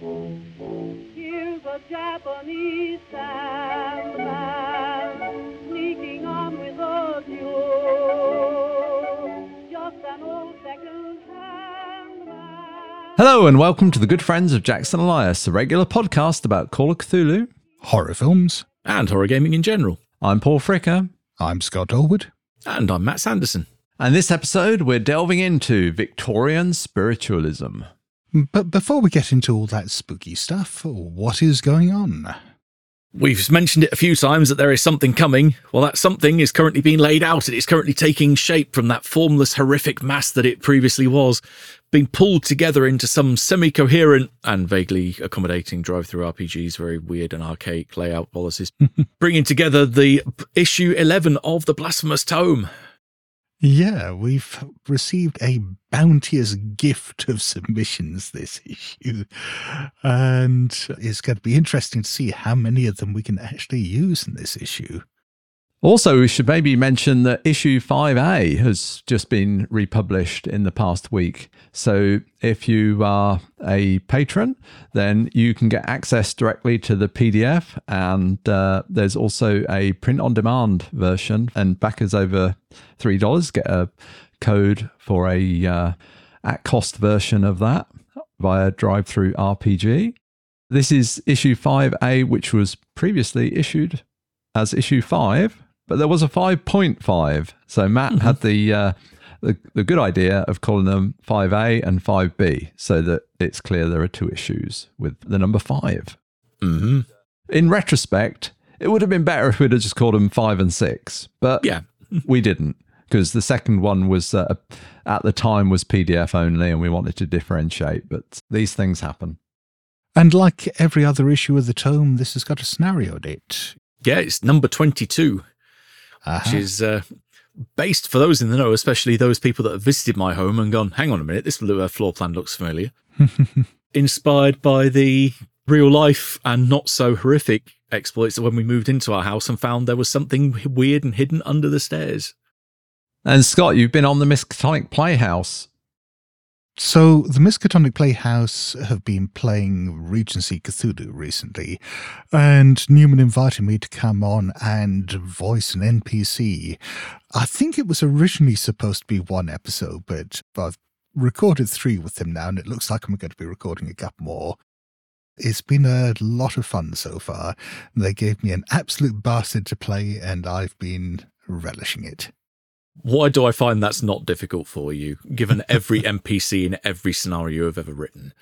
Here's a Japanese sandman sneaking on with a cue. Just an old second-hand man. Hello and welcome to the Good Friends of Jackson Elias, a regular podcast about Call of Cthulhu, horror films, and horror gaming in general. I'm Paul Fricker. I'm Scott Dalwood. And I'm Matt Sanderson. And this episode we're delving into Victorian Spiritualism. But before we get into all that spooky stuff, what is going on? We've mentioned it a few times that there is something coming. Well, that something is currently being laid out, and it's currently taking shape from that formless, horrific mass that it previously was, being pulled together into some semi-coherent and vaguely accommodating DriveThru RPG's very weird and archaic layout policies, bringing together the issue 11 of the Blasphemous Tome. Yeah, we've received a bounteous gift of submissions this issue, and it's going to be interesting to see how many of them we can actually use in this issue. Also, we should maybe mention that issue 5A has just been republished in the past week. So if you are a patron, then you can get access directly to the PDF, and there's also a print-on-demand version, and backers over $3 get a code for a at-cost version of that via DriveThru RPG. This is issue 5A, which was previously issued as issue 5, but there was a 5.5. So Matt had the good idea of calling them 5A and 5B, so that it's clear there are two issues with the number 5. Mm-hmm. In retrospect, it would have been better if we'd have just called them 5 and 6, but yeah. We didn't, because the second one was at the time was PDF only, and we wanted to differentiate, but these things happen. And like every other issue of the tome, this has got a scenario date. Yeah, it's number 22, which is based, for those in the know, especially those people that have visited my home and gone, hang on a minute, this floor plan looks familiar. Inspired by the real life and not so horrific exploits when we moved into our house and found there was something weird and hidden under the stairs. And Scott, you've been on the Miskatonic Playhouse. So the Miskatonic Playhouse have been playing Regency Cthulhu recently, and Newman invited me to come on and voice an NPC. I think it was originally supposed to be one episode, but I've recorded 3 with him now, and it looks like I'm going to be recording a couple more. It's been a lot of fun so far. They gave me an absolute bastard to play, and I've been relishing it. Why do I find that's not difficult for you, given every NPC in every scenario I've ever written?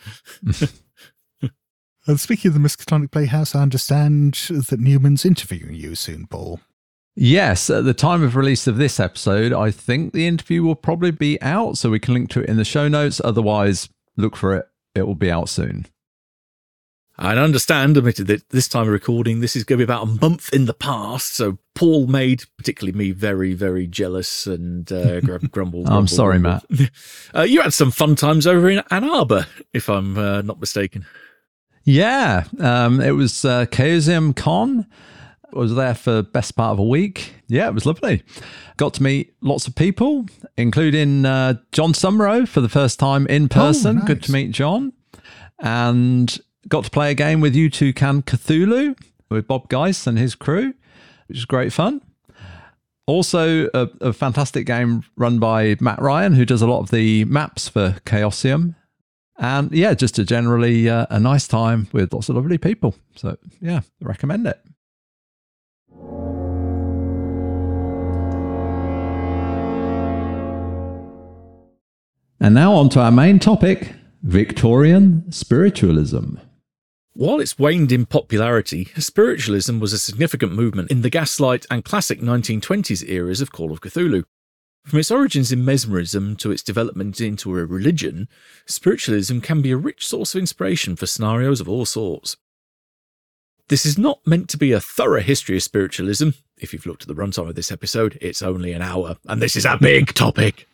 And speaking of the Miskatonic Playhouse, I understand that Newman's interviewing you soon, Paul. Yes, at the time of release of this episode, I think the interview will probably be out, so we can link to it in the show notes. Otherwise, look for it. It will be out soon. I understand, admitted that this time of recording, this is going to be about a month in the past. So Paul made, particularly me, very, very jealous and grumbled. I'm sorry, Matt. You had some fun times over in Ann Arbor, if I'm not mistaken. Yeah, it was Chaosium Con. I was there for best part of a week. Yeah, it was lovely. Got to meet lots of people, including John Sumrow for the first time in person. Oh, nice. Good to meet John. And got to play a game with U2CAN Cthulhu with Bob Geis and his crew, which is great fun. Also, a fantastic game run by Matt Ryan, who does a lot of the maps for Chaosium. And yeah, just a generally a nice time with lots of lovely people. So yeah, I recommend it. And now on to our main topic, Victorian Spiritualism. While it's waned in popularity, spiritualism was a significant movement in the gaslight and classic 1920s eras of Call of Cthulhu. From its origins in mesmerism to its development into a religion, spiritualism can be a rich source of inspiration for scenarios of all sorts. This is not meant to be a thorough history of spiritualism. If you've looked at the runtime of this episode, it's only an hour, and this is a big topic.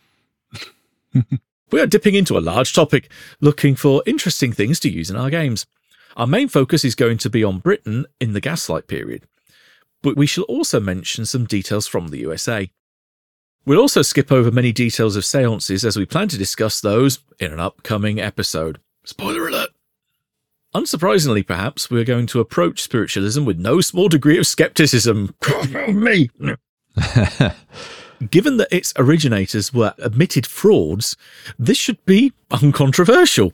We are dipping into a large topic, looking for interesting things to use in our games. Our main focus is going to be on Britain in the Gaslight period, but we shall also mention some details from the USA. We'll also skip over many details of séances as we plan to discuss those in an upcoming episode. Spoiler alert! Unsurprisingly, perhaps, we're going to approach spiritualism with no small degree of scepticism. Me! Given that its originators were admitted frauds, this should be uncontroversial.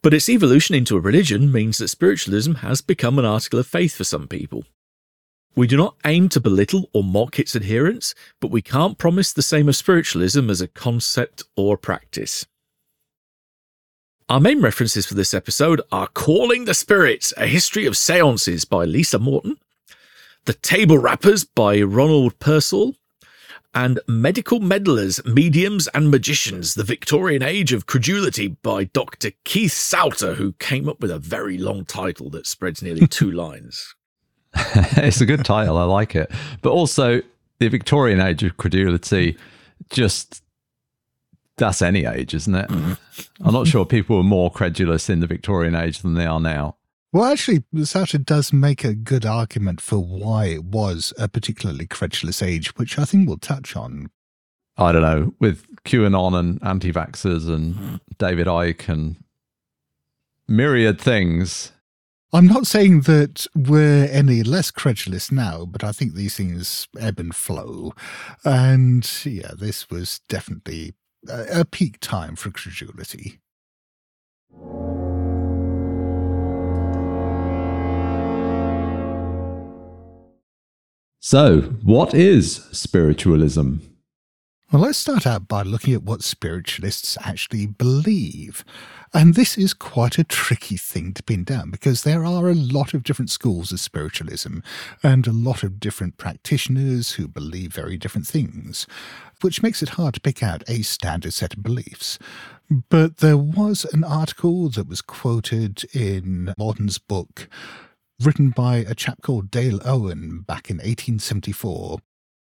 But its evolution into a religion means that spiritualism has become an article of faith for some people. We do not aim to belittle or mock its adherents, but we can't promise the same of spiritualism as a concept or practice. Our main references for this episode are Calling the Spirits, A History of Seances by Lisa Morton, The Table Rappers by Ronald Pearsall, and Medical Meddlers, Mediums and Magicians, The Victorian Age of Credulity by Dr. Keith Souter, who came up with a very long title that spreads nearly two lines. It's a good title. I like it. But also, The Victorian Age of Credulity, just... that's any age, isn't it? I'm not sure people were more credulous in the Victorian age than they are now. Well, actually, Souter does make a good argument for why it was a particularly credulous age, which I think we'll touch on. I don't know, with QAnon and anti-vaxxers and David Icke and myriad things. I'm not saying that we're any less credulous now, but I think these things ebb and flow. And yeah, this was definitely... a peak time for credulity. So, what is spiritualism? Well, let's start out by looking at what spiritualists actually believe. And this is quite a tricky thing to pin down because there are a lot of different schools of spiritualism and a lot of different practitioners who believe very different things, which makes it hard to pick out a standard set of beliefs. But there was an article that was quoted in Morton's book, written by a chap called Dale Owen back in 1874,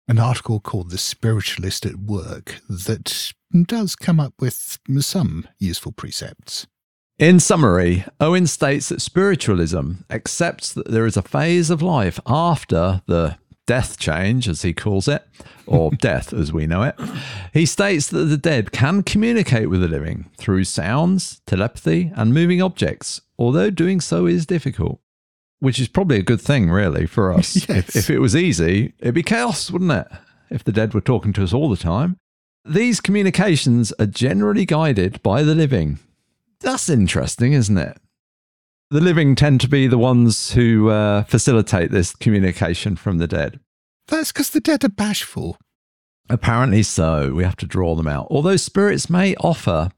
an article called The Spiritualist at Work that does come up with some useful precepts. In summary, Owen states that spiritualism accepts that there is a phase of life after the death change, as he calls it, or death as we know it. He states that the dead can communicate with the living through sounds, telepathy, and moving objects, although doing so is difficult. Which is probably a good thing, really, for us. Yes. If it was easy, it'd be chaos, wouldn't it? If the dead were talking to us all the time. These communications are generally guided by the living. That's interesting, isn't it? The living tend to be the ones who facilitate this communication from the dead. That's because the dead are bashful. Apparently so. We have to draw them out. Although spirits may offer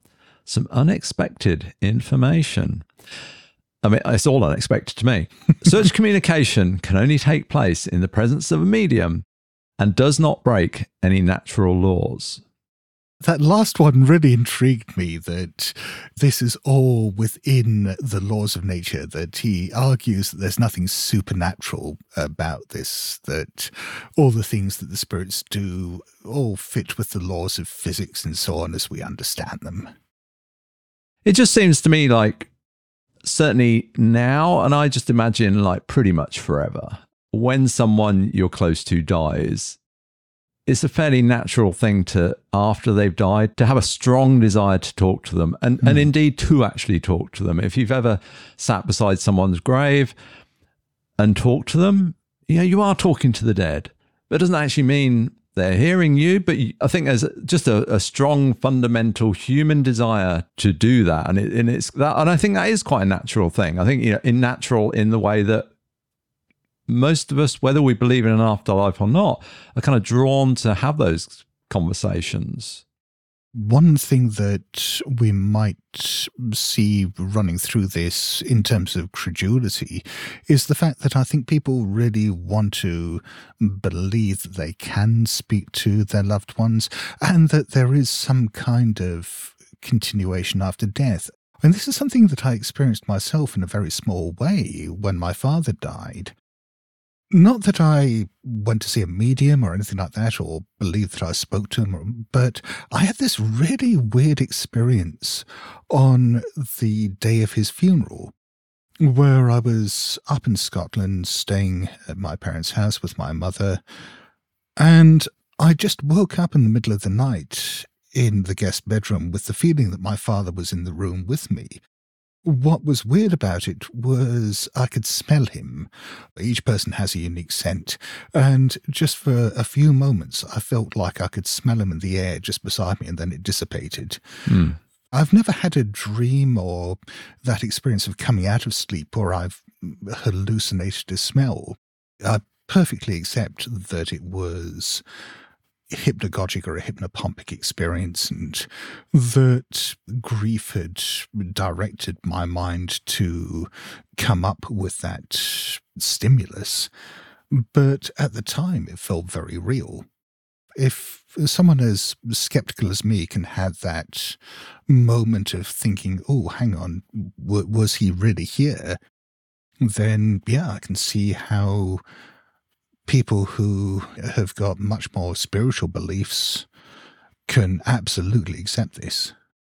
some unexpected information. I mean, it's all unexpected to me. Such communication can only take place in the presence of a medium and does not break any natural laws. That last one really intrigued me, that this is all within the laws of nature, that he argues that there's nothing supernatural about this, that all the things that the spirits do all fit with the laws of physics and so on as we understand them. It just seems to me like, certainly now, and I just imagine like pretty much forever, when someone you're close to dies, it's a fairly natural thing to, after they've died, to have a strong desire to talk to them and indeed to actually talk to them. If you've ever sat beside someone's grave and talked to them, you know, you are talking to the dead. But it doesn't actually mean they're hearing you, but I think there's just a strong fundamental human desire to do that, and I think that is quite a natural thing. I think, you know, in the way that most of us, whether we believe in an afterlife or not, are kind of drawn to have those conversations. One thing that we might see running through this in terms of credulity is the fact that I think people really want to believe that they can speak to their loved ones and that there is some kind of continuation after death. And this is something that I experienced myself in a very small way when my father died. Not that I went to see a medium or anything like that, or believed that I spoke to him, but I had this really weird experience on the day of his funeral, where I was up in Scotland, staying at my parents' house with my mother, and I just woke up in the middle of the night in the guest bedroom with the feeling that my father was in the room with me. What was weird about it was I could smell him. Each person has a unique scent. And just for a few moments, I felt like I could smell him in the air just beside me, and then it dissipated. Mm. I've never had a dream or that experience of coming out of sleep or I've hallucinated a smell. I perfectly accept that it was a hypnagogic or a hypnopompic experience, and that grief had directed my mind to come up with that stimulus. But at the time, it felt very real. If someone as skeptical as me can have that moment of thinking, oh, hang on, was he really here? Then, yeah, I can see how people who have got much more spiritual beliefs can absolutely accept this.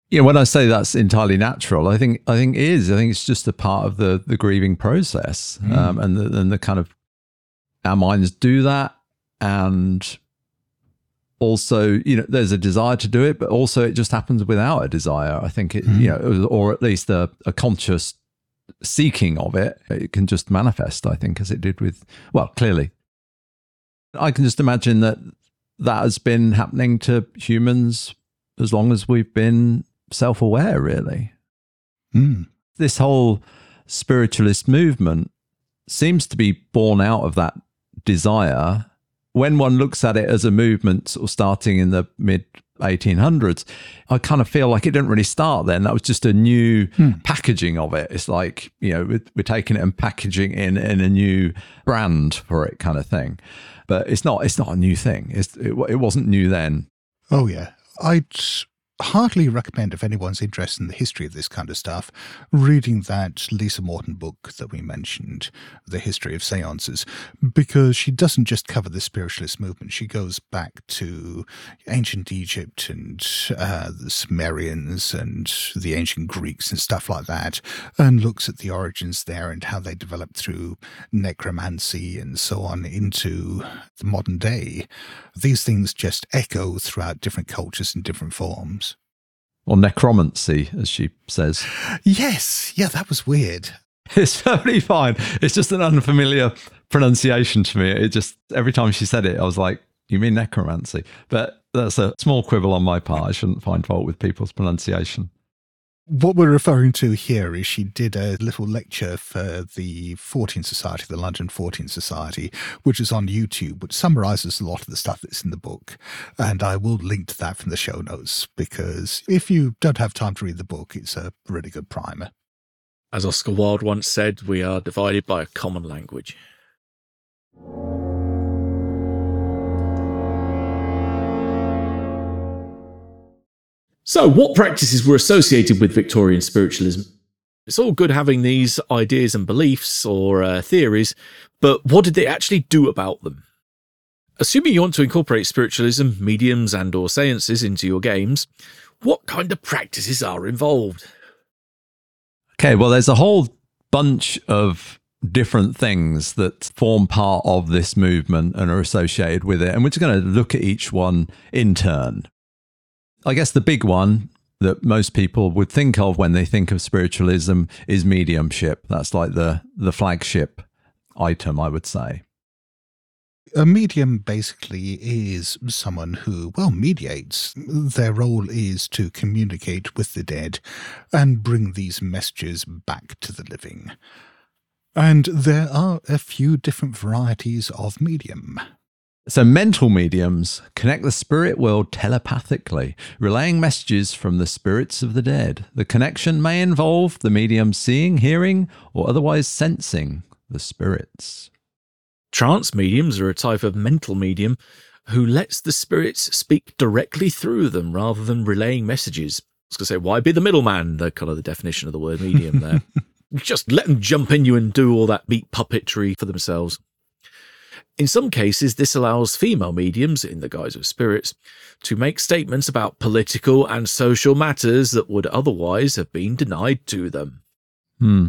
Yeah, when I say that's entirely natural, I think it is. I think it's just a part of the grieving process. Mm. And the kind of, our minds do that, and also, you know, there's a desire to do it, but also it just happens without a desire. I think it, you know, or at least a conscious seeking of it. It can just manifest, I think, as it did with, well, clearly. I can just imagine that has been happening to humans as long as we've been self-aware, really. Mm. This whole spiritualist movement seems to be born out of that desire. When one looks at it as a movement sort of starting in the mid-1800s, I kind of feel like it didn't really start then. That was just a new packaging of it. It's like, you know, we're taking it and packaging it in a new brand for it kind of thing. But it's not a new thing. It wasn't new then. Oh, yeah. I'd hardly recommend, if anyone's interested in the history of this kind of stuff, reading that Lisa Morton book that we mentioned, The History of Seances, because she doesn't just cover the spiritualist movement. She goes back to ancient Egypt and the Sumerians and the ancient Greeks and stuff like that, and looks at the origins there and how they developed through necromancy and so on into the modern day. These things just echo throughout different cultures in different forms. Or necromancy, as she says. Yes. Yeah, that was weird. It's totally fine. It's just an unfamiliar pronunciation to me. It just, every time she said it, I was like, you mean necromancy? But that's a small quibble on my part. I shouldn't find fault with people's pronunciation. What we're referring to here is she did a little lecture for the 14 Society, the London 14 Society, which is on YouTube, which summarises a lot of the stuff that's in the book. And I will link to that from the show notes, because if you don't have time to read the book, it's a really good primer. As Oscar Wilde once said, we are divided by a common language. So what practices were associated with Victorian spiritualism? It's all good having these ideas and beliefs or theories, but what did they actually do about them? Assuming you want to incorporate spiritualism, mediums and or seances into your games, what kind of practices are involved? Okay, well, there's a whole bunch of different things that form part of this movement and are associated with it, and we're just going to look at each one in turn. I guess the big one that most people would think of when they think of spiritualism is mediumship. That's like the flagship item, I would say. A medium basically is someone who, well, mediates. Their role is to communicate with the dead and bring these messages back to the living. And there are a few different varieties of medium. So mental mediums connect the spirit world telepathically, relaying messages from the spirits of the dead. The connection may involve the medium seeing, hearing, or otherwise sensing the spirits. Trance mediums are a type of mental medium who lets the spirits speak directly through them rather than relaying messages. I was going to say, why be the middleman? That's kind of the definition of the word medium there. Just let them jump in you and do all that beat puppetry for themselves. In some cases, this allows female mediums, in the guise of spirits, to make statements about political and social matters that would otherwise have been denied to them. Hmm.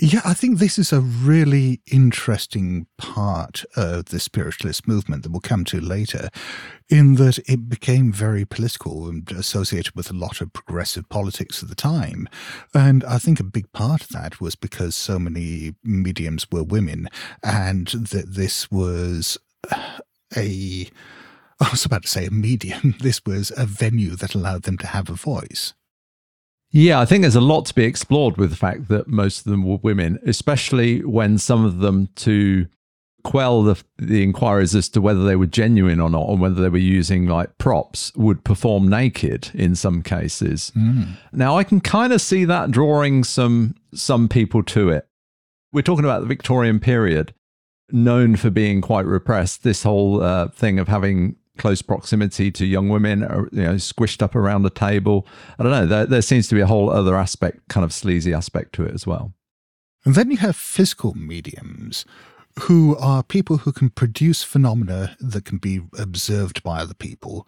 Yeah, I think this is a really interesting part of the spiritualist movement that we'll come to later, in that it became very political and associated with a lot of progressive politics at the time. And I think a big part of that was because so many mediums were women, and that this was a... I was about to say a medium. This was a venue that allowed them to have a voice. Yeah, I think there's a lot to be explored with the fact that most of them were women, especially when some of them, to quell the inquiries as to whether they were genuine or not, or whether they were using like props, would perform naked in some cases. Mm. Now, I can kind of see that drawing some people to it. We're talking about the Victorian period, known for being quite repressed. This whole thing of having close proximity to young women, or, you know, squished up around a table. I don't know. There seems to be a whole other aspect, kind of sleazy aspect to it as well. And then you have physical mediums, who are people who can produce phenomena that can be observed by other people.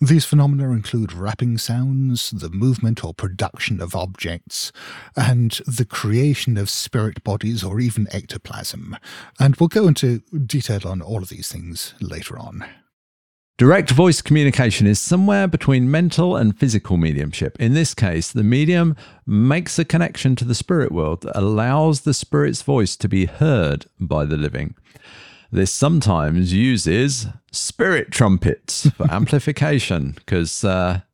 These phenomena include rapping sounds, the movement or production of objects, and the creation of spirit bodies or even ectoplasm. And we'll go into detail on all of these things later on. Direct voice communication is somewhere between mental and physical mediumship. In this case, the medium makes a connection to the spirit world that allows the spirit's voice to be heard by the living. This sometimes uses spirit trumpets for amplification, because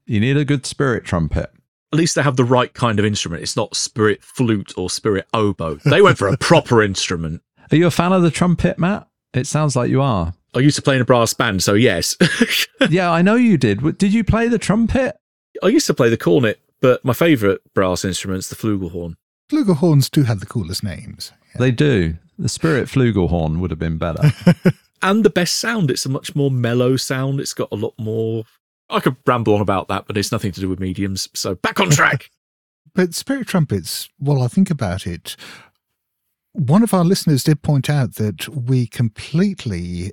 you need a good spirit trumpet. At least they have the right kind of instrument. It's not spirit flute or spirit oboe. They went for a proper instrument. Are you a fan of the trumpet, Matt? It sounds like you are. I used to play in a brass band, so yes. Yeah, I know you did. Did you play the trumpet? I used to play the cornet, but my favourite brass instrument's the flugelhorn. Flugelhorns do have the coolest names. Yeah. They do. The spirit flugelhorn would have been better. And the best sound. It's a much more mellow sound. It's got a lot more... I could ramble on about that, but it's nothing to do with mediums, so back on track. But spirit trumpets, while I think about it, one of our listeners did point out that we completely...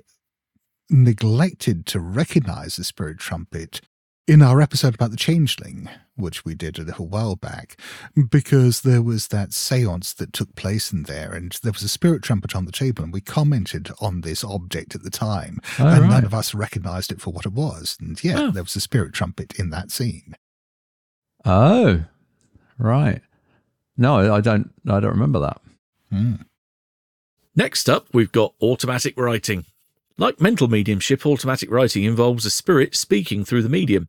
neglected to recognize the spirit trumpet in our episode about the changeling, which we did a little while back, because there was that seance that took place in there, and there was a spirit trumpet on the table, and we commented on this object at the time, and none of us recognized it for what it was. And yeah, there was a spirit trumpet in that scene. Oh, right. No, I don't remember that. Mm. Next up, we've got automatic writing. Like mental mediumship, automatic writing involves a spirit speaking through the medium,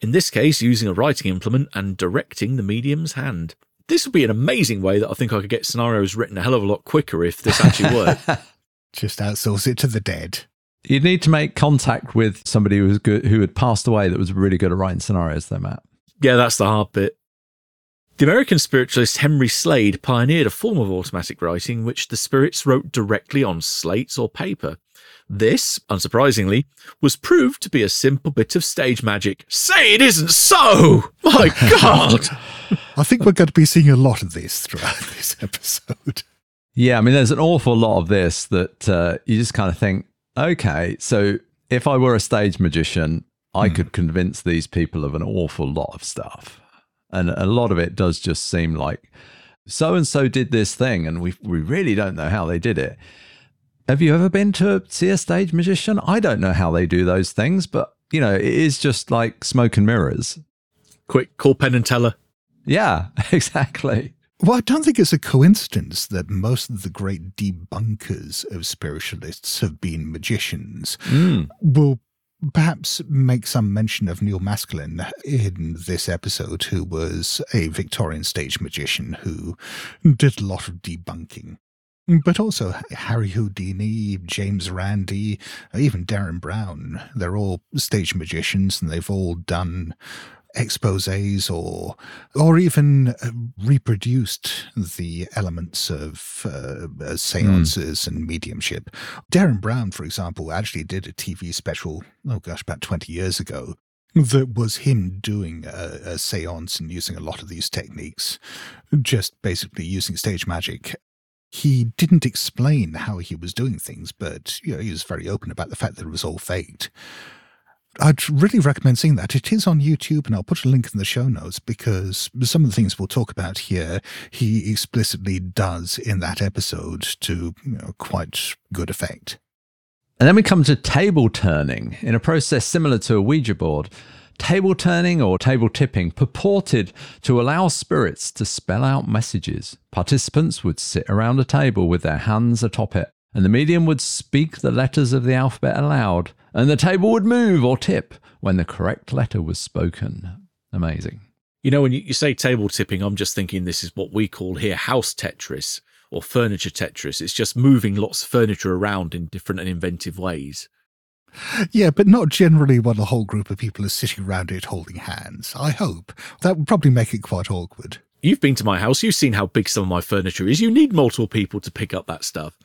in this case using a writing implement and directing the medium's hand. This would be an amazing way that I think I could get scenarios written a hell of a lot quicker if this actually worked. Just outsource it to the dead. You'd need to make contact with somebody who was good, who had passed away, that was really good at writing scenarios though, Matt. Yeah, that's the hard bit. The American spiritualist Henry Slade pioneered a form of automatic writing which the spirits wrote directly on slates or paper. This, unsurprisingly, was proved to be a simple bit of stage magic. Say it isn't so! My God! I think we're going to be seeing a lot of this throughout this episode. Yeah, I mean, there's an awful lot of this that you just kind of think, okay, so if I were a stage magician, I could convince these people of an awful lot of stuff. And a lot of it does just seem like so-and-so did this thing, and we really don't know how they did it. Have you ever been to see a stage magician? I don't know how they do those things, but, you know, it is just like smoke and mirrors. Quick, call Penn and Teller. Yeah, exactly. Well, I don't think it's a coincidence that most of the great debunkers of spiritualists have been magicians. Mm. Well, perhaps make some mention of Neil Maskelyne in this episode, who was a Victorian stage magician who did a lot of debunking. But also Harry Houdini, James Randi, even Darren Brown. They're all stage magicians, and they've all done exposés or even reproduced the elements of seances and mediumship. Darren Brown, for example, actually did a TV special, about 20 years ago, that was him doing a seance and using a lot of these techniques, just basically using stage magic. He didn't explain how he was doing things, but, you know, he was very open about the fact that it was all faked. I'd really recommend seeing that. It is on YouTube, and I'll put a link in the show notes, because some of the things we'll talk about here, he explicitly does in that episode to, you know, quite good effect. And then we come to table turning. In a process similar to a Ouija board, table turning or table tipping purported to allow spirits to spell out messages. Participants would sit around a table with their hands atop it, and the medium would speak the letters of the alphabet aloud, and the table would move or tip when the correct letter was spoken. Amazing. You know, when you say table tipping, I'm just thinking this is what we call here house Tetris or furniture Tetris. It's just moving lots of furniture around in different and inventive ways. Yeah, but not generally when a whole group of people are sitting around it holding hands, I hope. That would probably make it quite awkward. You've been to my house. You've seen how big some of my furniture is. You need multiple people to pick up that stuff.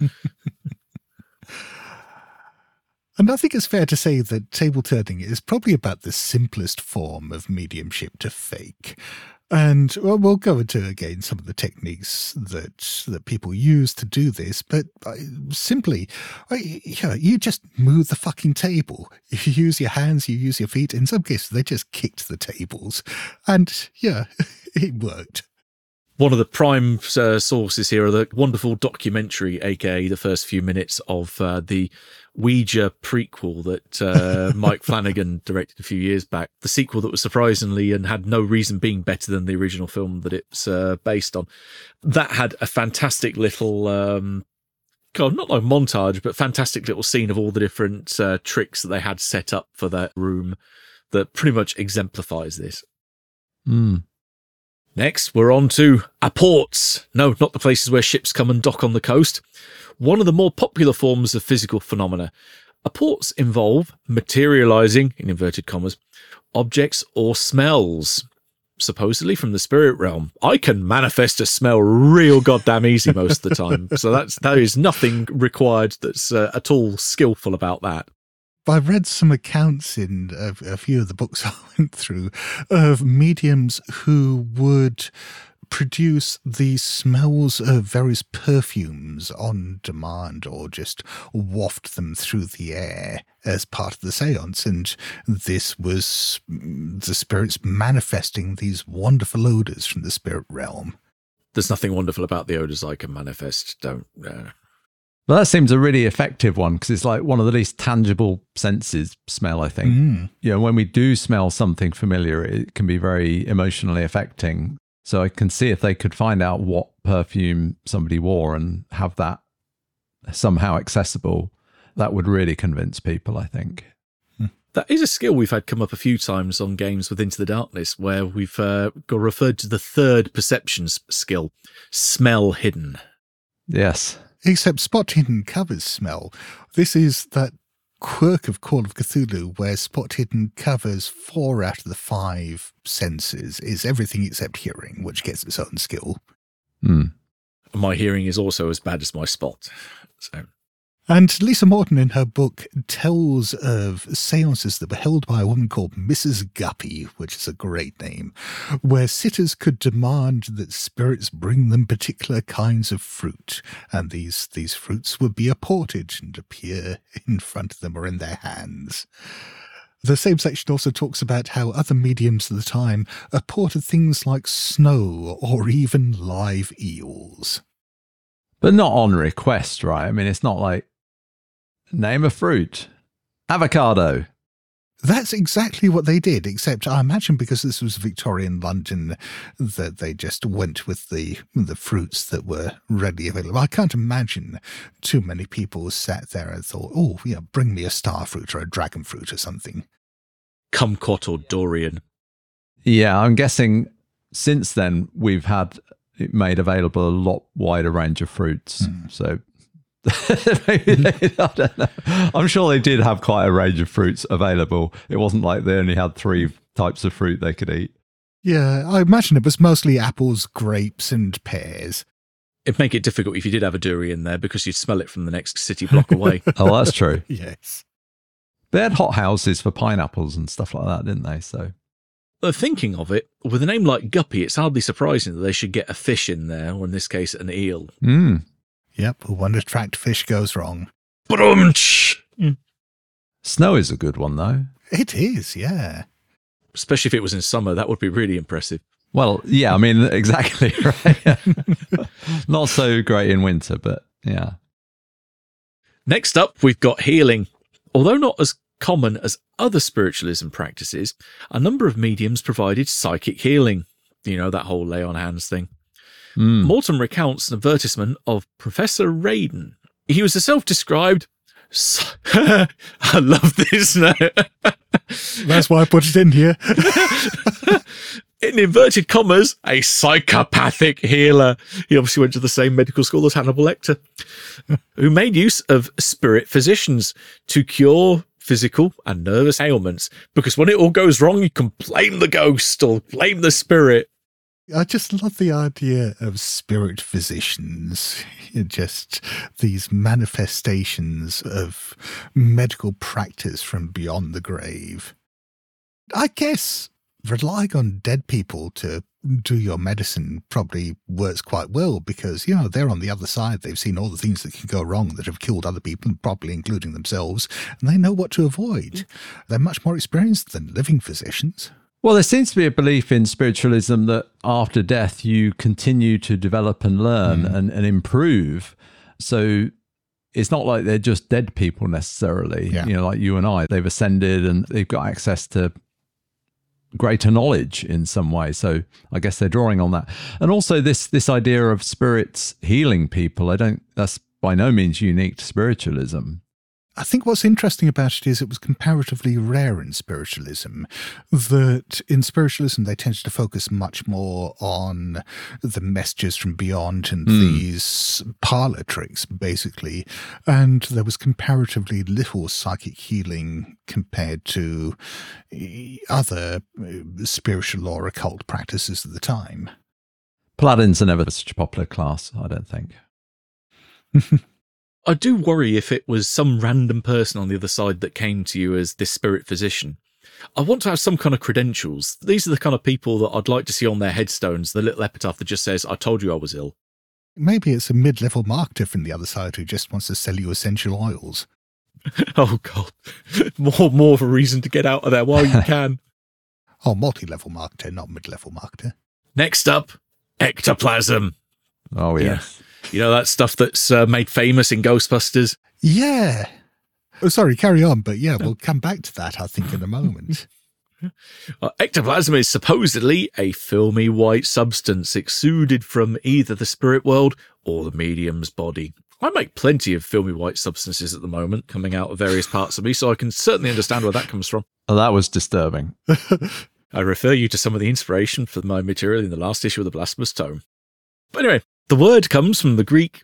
And I think it's fair to say that table turning is probably about the simplest form of mediumship to fake. And we'll go into, again, some of the techniques that people use to do this. But you just move the fucking table. You use your hands, you use your feet. In some cases, they just kicked the tables. And, yeah, it worked. One of the prime sources here are the wonderful documentary, a.k.a. the first few minutes of the Ouija prequel that Mike Flanagan directed a few years back, the sequel that was surprisingly and had no reason being better than the original film that it's based on. That had a fantastic little, not like montage, but fantastic little scene of all the different tricks that they had set up for that room that pretty much exemplifies this. Mm. Next, we're on to apports. No, not the places where ships come and dock on the coast. One of the more popular forms of physical phenomena. Apports involve materializing, in inverted commas, objects or smells, supposedly from the spirit realm. I can manifest a smell real goddamn easy most of the time, so that is nothing required that's at all skillful about that. I read some accounts in a few of the books I went through of mediums who would produce the smells of various perfumes on demand or just waft them through the air as part of the seance. And this was the spirits manifesting these wonderful odours from the spirit realm. There's nothing wonderful about the odours I can manifest. Don't... Well, that seems a really effective one because it's like one of the least tangible senses, smell, I think. Mm. You know, when we do smell something familiar, it can be very emotionally affecting. So I can see if they could find out what perfume somebody wore and have that somehow accessible, that would really convince people, I think. That is a skill we've had come up a few times on games with Into the Darkness where we've got referred to the third perception skill, smell hidden. Yes. Except Spot Hidden covers smell. This is that quirk of Call of Cthulhu where Spot Hidden covers 4 out of the 5 senses, is everything except hearing, which gets its own skill. Mm. My hearing is also as bad as my spot. So. And Lisa Morton in her book tells of seances that were held by a woman called Mrs. Guppy, which is a great name, where sitters could demand that spirits bring them particular kinds of fruit, and these fruits would be apported and appear in front of them or in their hands. The same section also talks about how other mediums of the time apported things like snow or even live eels. But not on request, right? I mean, it's not like, name a fruit. Avocado. That's exactly what they did, except I imagine because this was Victorian London that they just went with the fruits that were readily available. I can't imagine too many people sat there and thought, oh, yeah, bring me a star fruit or a dragon fruit or something. Kumquat or Dorian. Yeah, I'm guessing since then we've had it made available a lot wider range of fruits. Mm. So I don't know. I'm sure they did have quite a range of fruits available. It wasn't like they only had 3 types of fruit they could eat. Yeah, I imagine it was mostly apples, grapes, and pears. It'd make it difficult if you did have a durian there because you'd smell it from the next city block away. Oh, that's true. Yes. They had hot houses for pineapples and stuff like that, didn't they? So. Thinking of it, with a name like Guppy, it's hardly surprising that they should get a fish in there, or in this case, an eel. Mm. Yep, when a tracked fish goes wrong. Brunch! Mm. Snow is a good one, though. It is, yeah. Especially if it was in summer, that would be really impressive. Well, yeah, I mean, exactly, right? Not so great in winter, but yeah. Next up, we've got healing. Although not as common as other spiritualism practices, a number of mediums provided psychic healing. You know, that whole lay on hands thing. Mm. Morton recounts an advertisement of Professor Radin. He was a self-described... I love this. No? That's why I put it in here. In inverted commas, a psychopathic healer. He obviously went to the same medical school as Hannibal Lecter, who made use of spirit physicians to cure physical and nervous ailments, because when it all goes wrong, you can blame the ghost or blame the spirit. I just love the idea of spirit physicians, just these manifestations of medical practice from beyond the grave. I guess relying on dead people to do your medicine probably works quite well because, you know, they're on the other side. They've seen all the things that can go wrong that have killed other people, probably including themselves, and they know what to avoid. They're much more experienced than living physicians. Well, there seems to be a belief in spiritualism that after death you continue to develop and learn and improve. So it's not like they're just dead people necessarily, you know, like you and I. They've ascended and they've got access to greater knowledge in some way. So I guess they're drawing on that. And also this idea of spirits healing people, that's by no means unique to spiritualism. I think what's interesting about it is it was comparatively rare in spiritualism, that in spiritualism they tended to focus much more on the messages from beyond and these parlor tricks, basically. And there was comparatively little psychic healing compared to other spiritual or occult practices at the time. Paladins are never such a popular class, I don't think. I do worry if it was some random person on the other side that came to you as this spirit physician. I want to have some kind of credentials. These are the kind of people that I'd like to see on their headstones, the little epitaph that just says, I told you I was ill. Maybe it's a mid-level marketer from the other side who just wants to sell you essential oils. Oh, God. More of a reason to get out of there while you can. Oh, multi-level marketer, not mid-level marketer. Next up, ectoplasm. Oh, yes. Yeah. You know, that stuff that's made famous in Ghostbusters? Yeah. Oh, sorry, carry on. But yeah, we'll come back to that, I think, in a moment. Ectoplasm is supposedly a filmy white substance exuded from either the spirit world or the medium's body. I make plenty of filmy white substances at the moment coming out of various parts of me, so I can certainly understand where that comes from. Oh, that was disturbing. I refer you to some of the inspiration for my material in the last issue of the Blasphemous Tome. But anyway, the word comes from the Greek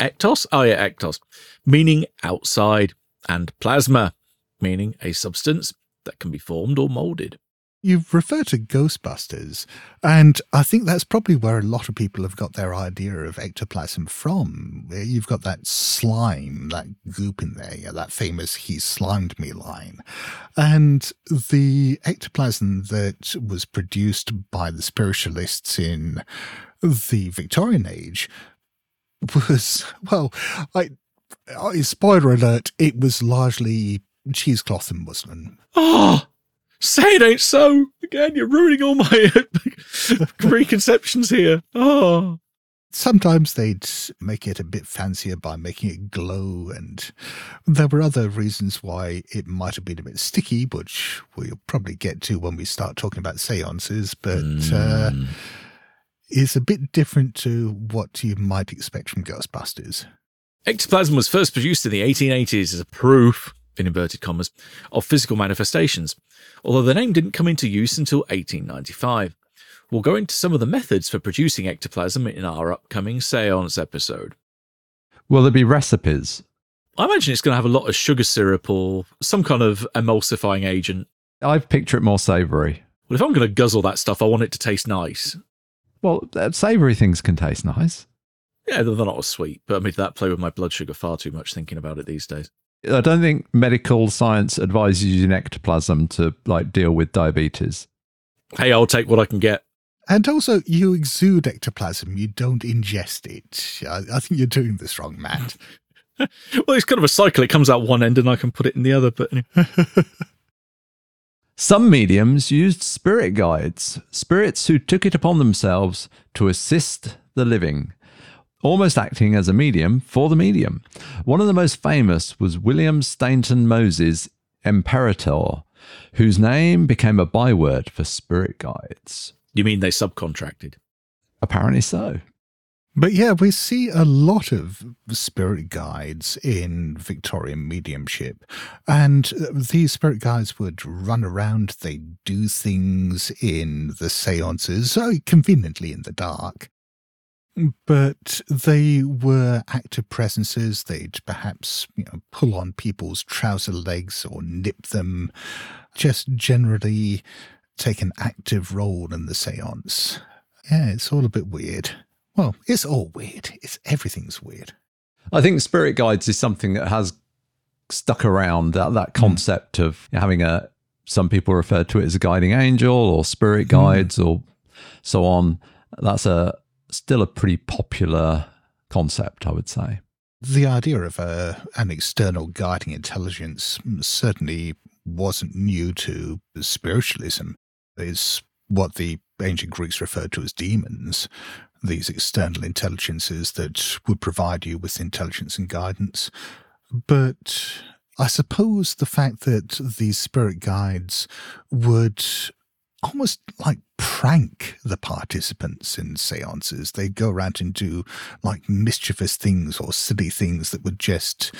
ektos, meaning outside, and plasma, meaning a substance that can be formed or moulded. You've referred to Ghostbusters, and I think that's probably where a lot of people have got their idea of ectoplasm from. You've got that slime, that goop in there, that famous "he slimed me" line. And the ectoplasm that was produced by the spiritualists in the Victorian age was, well, spoiler alert, it was largely cheesecloth and muslin. Oh, say it ain't so. Again, you're ruining all my preconceptions here. Oh. Sometimes they'd make it a bit fancier by making it glow, and there were other reasons why it might have been a bit sticky, which we'll probably get to when we start talking about seances, but... is a bit different to what you might expect from Ghostbusters. Ectoplasm was first produced in the 1880s as a proof, in inverted commas, of physical manifestations, although the name didn't come into use until 1895. We'll go into some of the methods for producing ectoplasm in our upcoming seance episode. Will there be recipes? I imagine it's going to have a lot of sugar syrup or some kind of emulsifying agent. I picture it more savoury. Well, if I'm going to guzzle that stuff, I want it to taste nice. Well, savoury things can taste nice. Yeah, they're not as sweet, but I mean, that play with my blood sugar far too much thinking about it these days. I don't think medical science advises using ectoplasm to deal with diabetes. Hey, I'll take what I can get. And also, you exude ectoplasm, you don't ingest it. I think you're doing this wrong, Matt. Well, it's kind of a cycle. It comes out one end and I can put it in the other, but anyway. Some mediums used spirit guides, spirits who took it upon themselves to assist the living, almost acting as a medium for the medium. One of the most famous was William Stainton Moses, Imperator, whose name became a byword for spirit guides. You mean they subcontracted? Apparently so. But yeah, we see a lot of spirit guides in Victorian mediumship. And these spirit guides would run around. They do things in the seances, conveniently in the dark. But they were active presences. They'd perhaps, pull on people's trouser legs or nip them. Just generally take an active role in the seance. Yeah, it's all a bit weird. Well, it's all weird. Everything's weird. I think spirit guides is something that has stuck around, that concept of having some people refer to it as a guiding angel or spirit guides or so on. That's still a pretty popular concept, I would say. The idea of an external guiding intelligence certainly wasn't new to spiritualism. It's what the ancient Greeks referred to as demons, these external intelligences that would provide you with intelligence and guidance. But I suppose the fact that these spirit guides would almost like prank the participants in seances. They'd go around and do like mischievous things or silly things that would just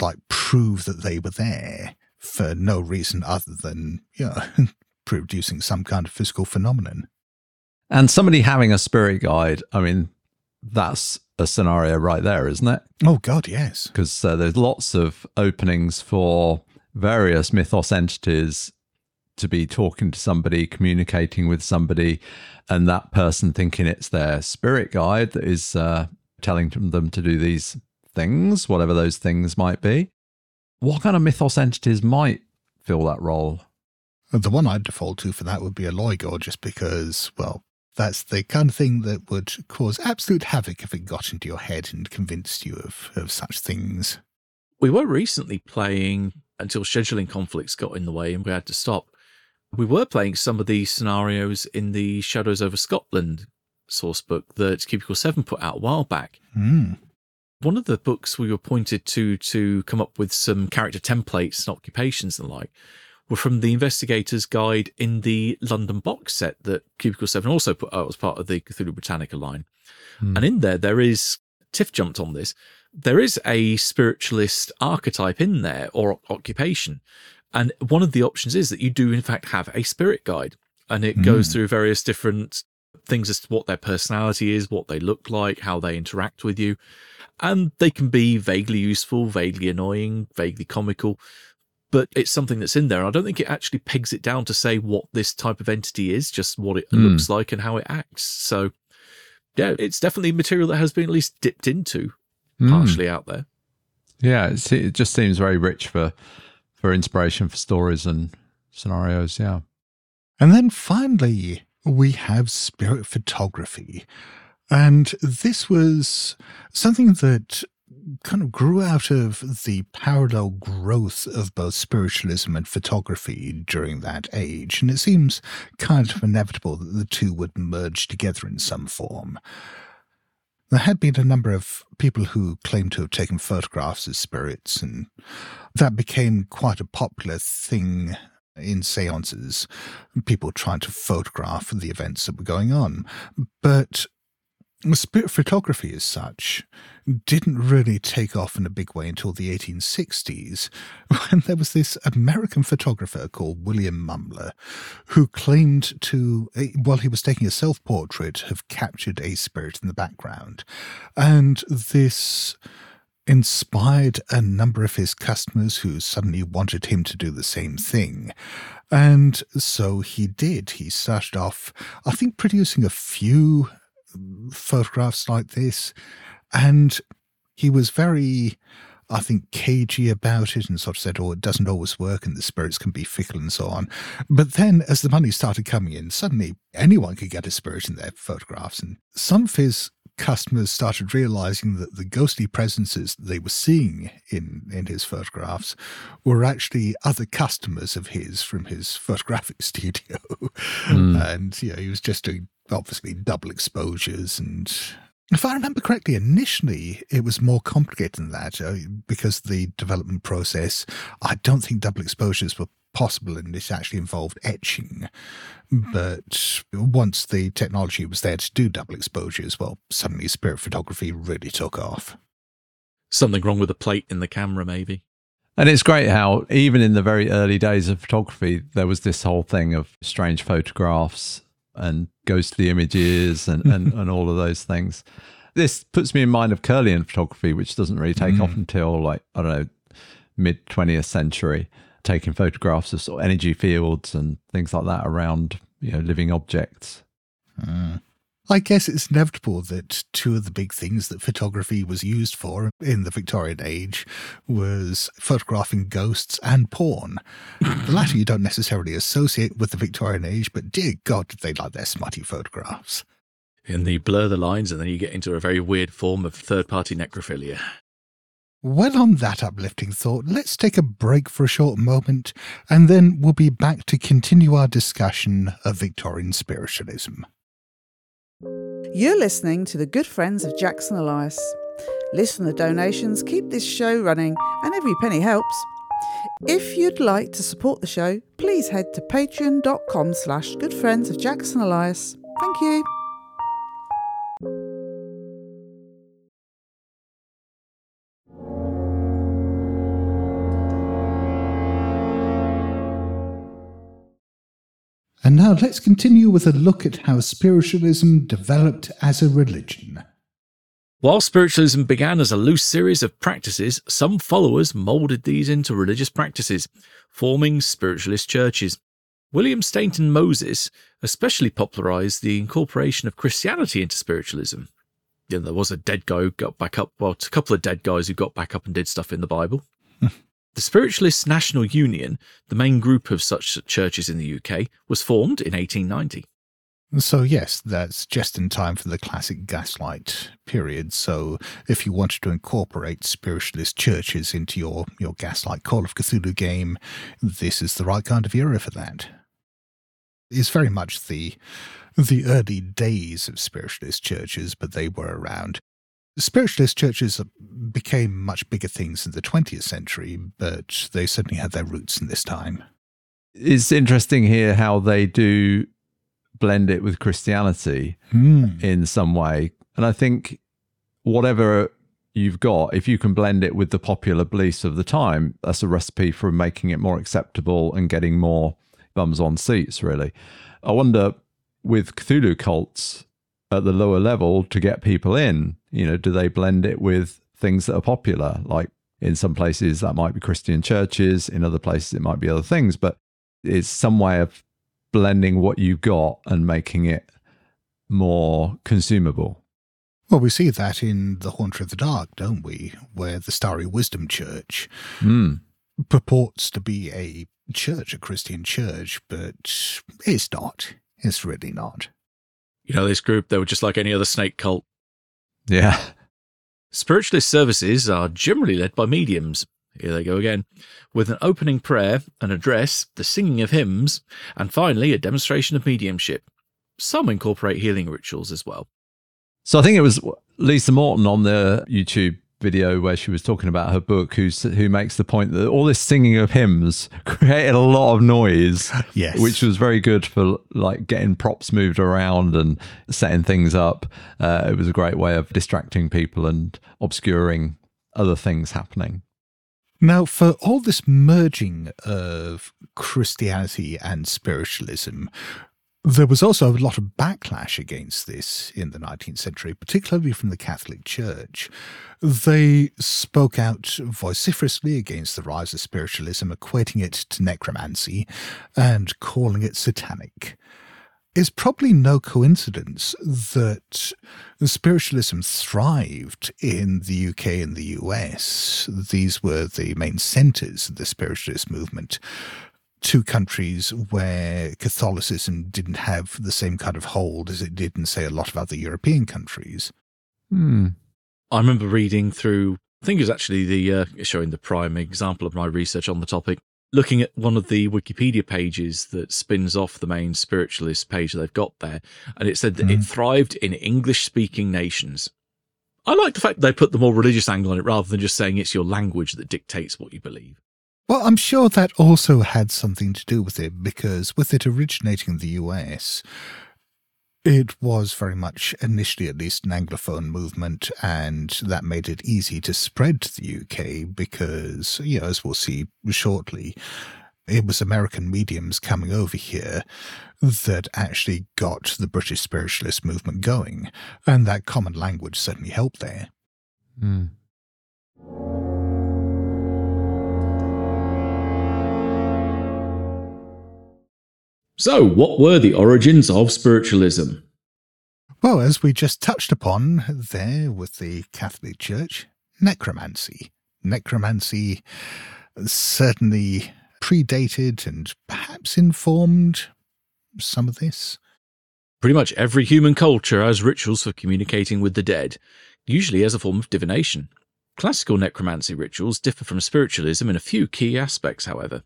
like prove that they were there for no reason other than, producing some kind of physical phenomenon. And somebody having a spirit guide, that's a scenario right there, isn't it? Oh, God, yes. Because there's lots of openings for various mythos entities to be talking to somebody, communicating with somebody, and that person thinking it's their spirit guide that is telling them to do these things, whatever those things might be. What kind of mythos entities might fill that role? The one I'd default to for that would be a loigor, just because, that's the kind of thing that would cause absolute havoc if it got into your head and convinced you of such things. We were recently playing, until scheduling conflicts got in the way and we had to stop, we were playing some of these scenarios in the Shadows Over Scotland sourcebook that Cubicle 7 put out a while back. Mm. One of the books we were pointed to come up with some character templates and occupations and the like, were from the Investigator's Guide in the London box set that Cubicle 7 also put out as part of the Cthulhu Britannica line. Mm. And in there is, Tiff jumped on this, there is a spiritualist archetype in there or occupation. And one of the options is that you do, in fact, have a spirit guide. And it goes through various different things as to what their personality is, what they look like, how they interact with you. And they can be vaguely useful, vaguely annoying, vaguely comical. But it's something that's in there. I don't think it actually pegs it down to say what this type of entity is, just what it looks like and how it acts. So, yeah, it's definitely material that has been at least dipped into, partially out there. Yeah, it just seems very rich for inspiration for stories and scenarios, yeah. And then finally, we have spirit photography. And this was something that kind of grew out of the parallel growth of both spiritualism and photography during that age, and it seems kind of inevitable that the two would merge together in some form. There had been a number of people who claimed to have taken photographs of spirits, and that became quite a popular thing in seances, people trying to photograph the events that were going on. But spirit photography as such didn't really take off in a big way until the 1860s, when there was this American photographer called William Mumler who claimed to, while he was taking a self-portrait, have captured a spirit in the background. And this inspired a number of his customers who suddenly wanted him to do the same thing. And so he did. He started off, I think, producing a few photographs like this, and he was very, I think, cagey about it and sort of said, it doesn't always work and the spirits can be fickle and so on. But then as the money started coming in, suddenly anyone could get a spirit in their photographs, and some of his customers started realizing that the ghostly presences they were seeing in his photographs were actually other customers of his from his photographic studio. And, you know, he was just doing, obviously, double exposures. And if I remember correctly, initially it was more complicated than that because the development process, I don't think double exposures were possible, and it actually involved etching. But once the technology was there to do double exposures, well, suddenly spirit photography really took off. Something wrong with the plate in the camera, maybe. And it's great how, even in the very early days of photography, there was this whole thing of strange photographs and ghostly images and all of those things. This puts me in mind of Curlian photography, which doesn't really take off until, like, I don't know, mid-20th century. Taking photographs of sort of energy fields and things like that around, you know, living objects. I guess it's inevitable that two of the big things that photography was used for in the Victorian age was photographing ghosts and porn. The latter you don't necessarily associate with the Victorian age, but dear God, did they like their smutty photographs. And they blur the lines, and then you get into a very weird form of third-party necrophilia. Well, on that uplifting thought, let's take a break for a short moment, and then we'll be back to continue our discussion of Victorian spiritualism. You're listening to the Good Friends of Jackson Elias. Listener donations keep this show running, and every penny helps. If you'd like to support the show, please head to patreon.com/Good Friends of Jackson Elias. Thank you. And now let's continue with a look at how spiritualism developed as a religion. While spiritualism began as a loose series of practices, some followers moulded these into religious practices, forming spiritualist churches. William Stainton Moses especially popularised the incorporation of Christianity into spiritualism. Then there was a dead guy who got back up, well, a couple of dead guys who got back up and did stuff in the Bible. The Spiritualists' National Union, the main group of such churches in the UK, was formed in 1890. So yes, that's just in time for the classic gaslight period. So if you wanted to incorporate spiritualist churches into your gaslight Call of Cthulhu game, this is the right kind of era for that. It's very much the early days of spiritualist churches, but they were around. Spiritualist churches became much bigger things in the 20th century, but they certainly had their roots in this time. It's interesting here how they do blend it with Christianity in some way. And I think whatever you've got, if you can blend it with the popular beliefs of the time, that's a recipe for making it more acceptable and getting more bums on seats, really. I wonder, with Cthulhu cults at the lower level, to get people in, you know, do they blend it with things that are popular? Like in some places that might be Christian churches, in other places it might be other things, but it's some way of blending what you've got and making it more consumable. Well, we see that in The Haunter of the Dark, don't we? Where the Starry Wisdom Church purports to be a church, a Christian church, but it's not. It's really not. You know, this group, they were just like any other snake cult. Yeah. Spiritualist services are generally led by mediums. Here they go again. With an opening prayer, an address, the singing of hymns, and finally a demonstration of mediumship. Some incorporate healing rituals as well. So I think it was Lisa Morton on the YouTube video where she was talking about her book who makes the point that all this singing of hymns created a lot of noise, yes, which was very good for like getting props moved around and setting things up. It was a great way of distracting people and obscuring other things happening. Now, for all this merging of Christianity and spiritualism, there was also a lot of backlash against this in the 19th century, particularly from the Catholic Church. They spoke out vociferously against the rise of spiritualism, equating it to necromancy and calling it satanic. It's probably no coincidence that spiritualism thrived in the UK and the US. These were the main centres of the spiritualist movement. Two countries where Catholicism didn't have the same kind of hold as it did in, say, a lot of other European countries. Hmm. I remember reading through, I think it was actually the showing the prime example of my research on the topic, looking at one of the Wikipedia pages that spins off the main spiritualist page they've got there, and it said that it thrived in English-speaking nations. I like the fact they put the more religious angle on it rather than just saying it's your language that dictates what you believe. Well, I'm sure that also had something to do with it, because with it originating in the US, it was very much, initially at least, an Anglophone movement, and that made it easy to spread to the UK because, you know, as we'll see shortly, it was American mediums coming over here that actually got the British spiritualist movement going, and that common language certainly helped there. Mm. So, what were the origins of spiritualism? Well, as we just touched upon there with the Catholic Church, necromancy. Necromancy certainly predated and perhaps informed some of this. Pretty much every human culture has rituals for communicating with the dead, usually as a form of divination. Classical necromancy rituals differ from spiritualism in a few key aspects, however.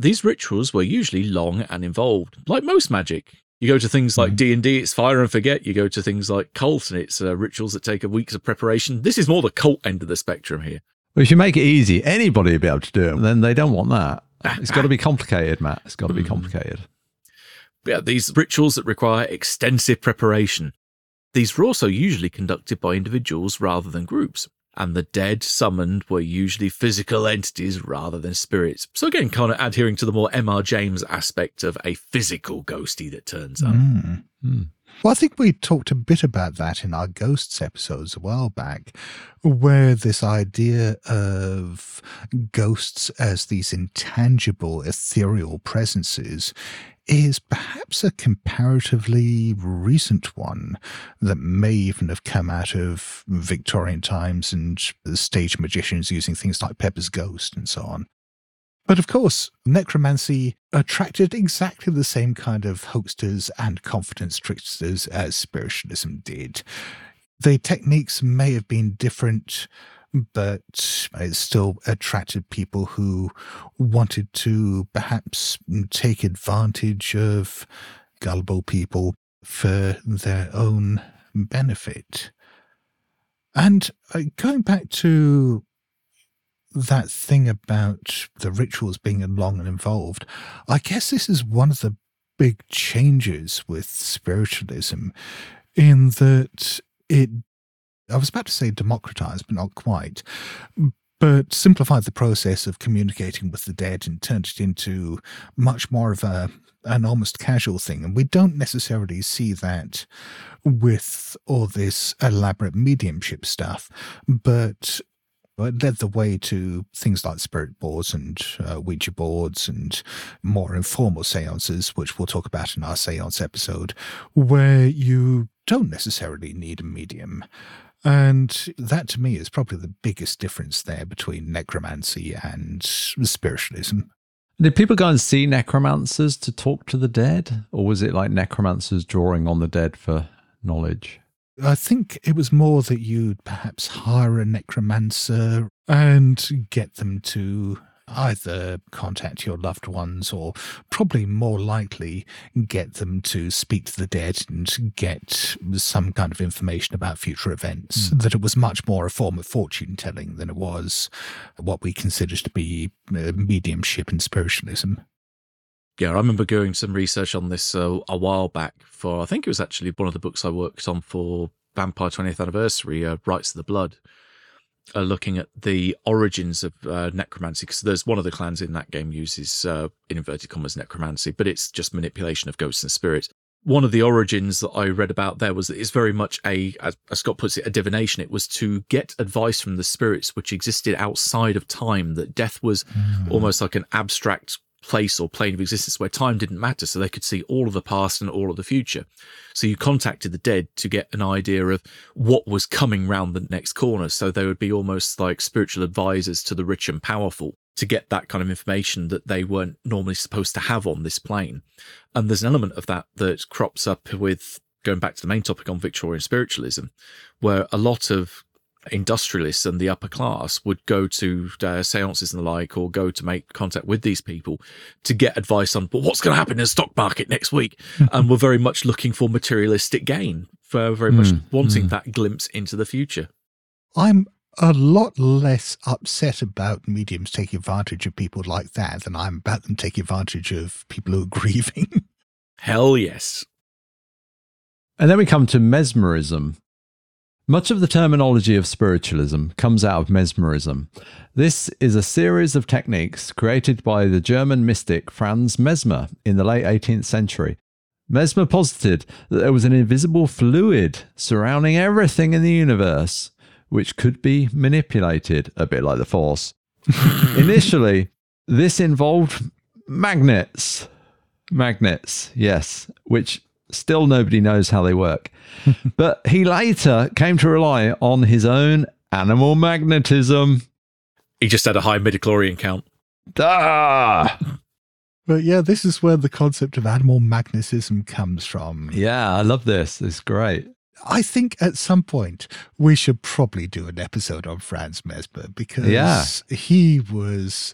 These rituals were usually long and involved, like most magic. You go to things like D&D, it's fire and forget. You go to things like cult, and it's rituals that take weeks of preparation. This is more the cult end of the spectrum here. Well, if you make it easy, anybody would be able to do it, then they don't want that. It's got to be complicated, Matt. It's got to be complicated. Yeah, these rituals that require extensive preparation. These were also usually conducted by individuals rather than groups. And the dead summoned were usually physical entities rather than spirits. So again, kind of adhering to the more M.R. James aspect of a physical ghostie that turns up. Mm. Mm. Well, I think we talked a bit about that in our ghosts episodes a while back, where this idea of ghosts as these intangible, ethereal presences is perhaps a comparatively recent one that may even have come out of Victorian times and stage magicians using things like Pepper's Ghost and so on. But of course, necromancy attracted exactly the same kind of hoaxsters and confidence tricksters as spiritualism did. The techniques may have been different, but it still attracted people who wanted to perhaps take advantage of gullible people for their own benefit. And going back to that thing about the rituals being long and involved, I guess this is one of the big changes with spiritualism, in that it, I was about to say democratized, but not quite, but simplified the process of communicating with the dead and turned it into much more of an almost casual thing. And we don't necessarily see that with all this elaborate mediumship stuff, but it led the way to things like spirit boards and Ouija boards and more informal seances, which we'll talk about in our seance episode, where you don't necessarily need a medium. And that, to me, is probably the biggest difference there between necromancy and spiritualism. Did people go and see necromancers to talk to the dead? Or was it like necromancers drawing on the dead for knowledge? I think it was more that you'd perhaps hire a necromancer and get them to either contact your loved ones, or probably more likely get them to speak to the dead and get some kind of information about future events. That it was much more a form of fortune telling than it was what we consider to be mediumship and spiritualism. Yeah, I remember doing some research on this a while back for, I think it was actually one of the books I worked on for Vampire 20th Anniversary, Rites of the Blood, looking at the origins of necromancy, because there's one of the clans in that game uses, in inverted commas, necromancy, but it's just manipulation of ghosts and spirits. One of the origins that I read about there was that it's very much a, as Scott puts it, a divination. It was to get advice from the spirits which existed outside of time, that death was almost like an abstract place or plane of existence where time didn't matter, so they could see all of the past and all of the future. So you contacted the dead to get an idea of what was coming round the next corner. So they would be almost like spiritual advisors to the rich and powerful to get that kind of information that they weren't normally supposed to have on this plane. And there's an element of that that crops up with going back to the main topic on Victorian spiritualism, where a lot of industrialists and the upper class would go to seances and the like, or go to make contact with these people to get advice on, well, what's going to happen in the stock market next week? And we're very much looking for materialistic gain, for very much wanting that glimpse into the future. I'm a lot less upset about mediums taking advantage of people like that than I'm about them taking advantage of people who are grieving. Hell yes. And then we come to mesmerism. Much of the terminology of spiritualism comes out of mesmerism. This is a series of techniques created by the German mystic Franz Mesmer in the late 18th century. Mesmer posited that there was an invisible fluid surrounding everything in the universe, which could be manipulated, a bit like the Force. Initially, this involved magnets. Magnets, yes, which still nobody knows how they work. But he later came to rely on his own animal magnetism. He just had a high midichlorian count. Ah! But yeah, this is where the concept of animal magnetism comes from. Yeah, I love this. It's great. I think at some point we should probably do an episode on Franz Mesmer, because he was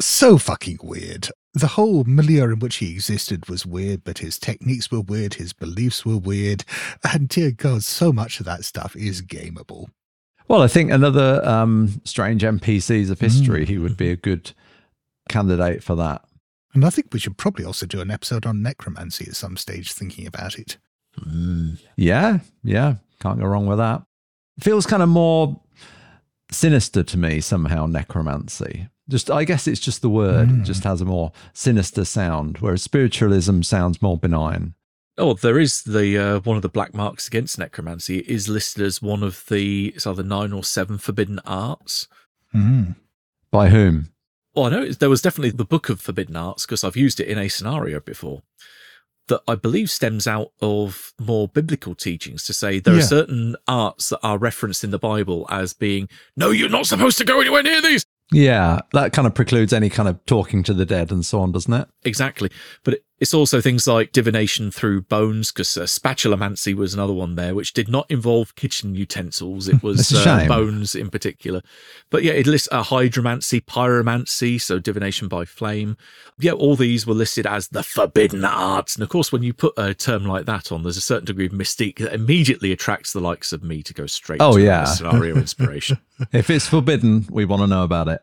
so fucking weird. The whole milieu in which he existed was weird, but his techniques were weird, his beliefs were weird, and dear God, so much of that stuff is gameable. Well, I think another strange NPCs of history, he would be a good candidate for that. And I think we should probably also do an episode on necromancy at some stage, thinking about it. Yeah, can't go wrong with that. It feels kind of more sinister to me somehow, necromancy. Just, I guess it's just the word. It just has a more sinister sound, whereas spiritualism sounds more benign. Oh, there is the one of the black marks against necromancy. It is listed as one of the, it's either 9 or 7 forbidden arts. By whom? Well, I know there was definitely the Book of Forbidden Arts, because I've used it in a scenario before, that I believe stems out of more biblical teachings to say there are certain arts that are referenced in the Bible as being, no, you're not supposed to go anywhere near these. Yeah, that kind of precludes any kind of talking to the dead and so on, doesn't it? Exactly. But it's also things like divination through bones, because spatulomancy was another one there, which did not involve kitchen utensils. It was bones in particular. But yeah, it lists hydromancy, pyromancy, so divination by flame. Yeah, all these were listed as the forbidden arts. And of course, when you put a term like that on, there's a certain degree of mystique that immediately attracts the likes of me to go straight to the scenario inspiration. If it's forbidden, we want to know about it.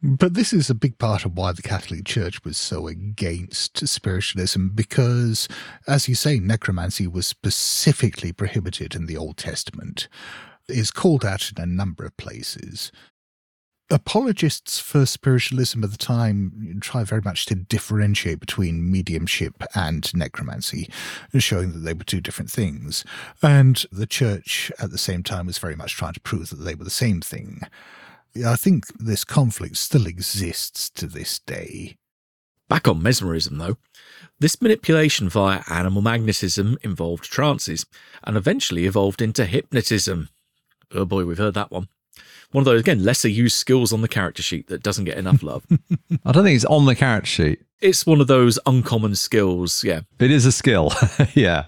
But this is a big part of why the Catholic Church was so against spiritualism, because, as you say, necromancy was specifically prohibited in the Old Testament. It's called out in a number of places. Apologists for spiritualism at the time try very much to differentiate between mediumship and necromancy, showing that they were two different things. And the Church, at the same time, was very much trying to prove that they were the same thing. I think this conflict still exists to this day. Back on mesmerism, though, this manipulation via animal magnetism involved trances and eventually evolved into hypnotism. Oh boy, we've heard that one. One of those, again, lesser used skills on the character sheet that doesn't get enough love. I don't think it's on the character sheet. It's one of those uncommon skills, yeah. It is a skill, yeah.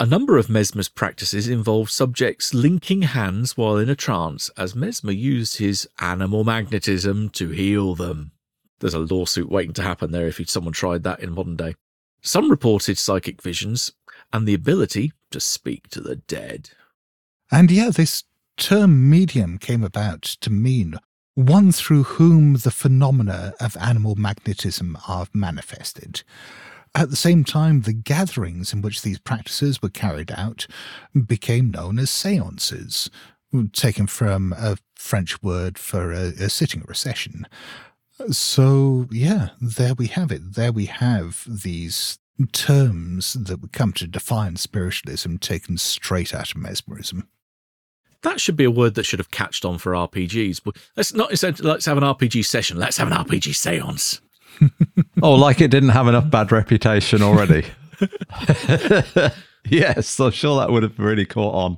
A number of Mesmer's practices involved subjects linking hands while in a trance, as Mesmer used his animal magnetism to heal them. There's a lawsuit waiting to happen there if someone tried that in modern day. Some reported psychic visions and the ability to speak to the dead. And yeah, this term medium came about to mean one through whom the phenomena of animal magnetism are manifested. At the same time, the gatherings in which these practices were carried out became known as seances, taken from a French word for a sitting or a session. So, yeah, there we have it. There we have these terms that would come to define spiritualism taken straight out of mesmerism. That should be a word that should have catched on for RPGs. But let's have an RPG session. Let's have an RPG seance. Oh, like it didn't have enough bad reputation already. Yes, I'm sure that would have really caught on.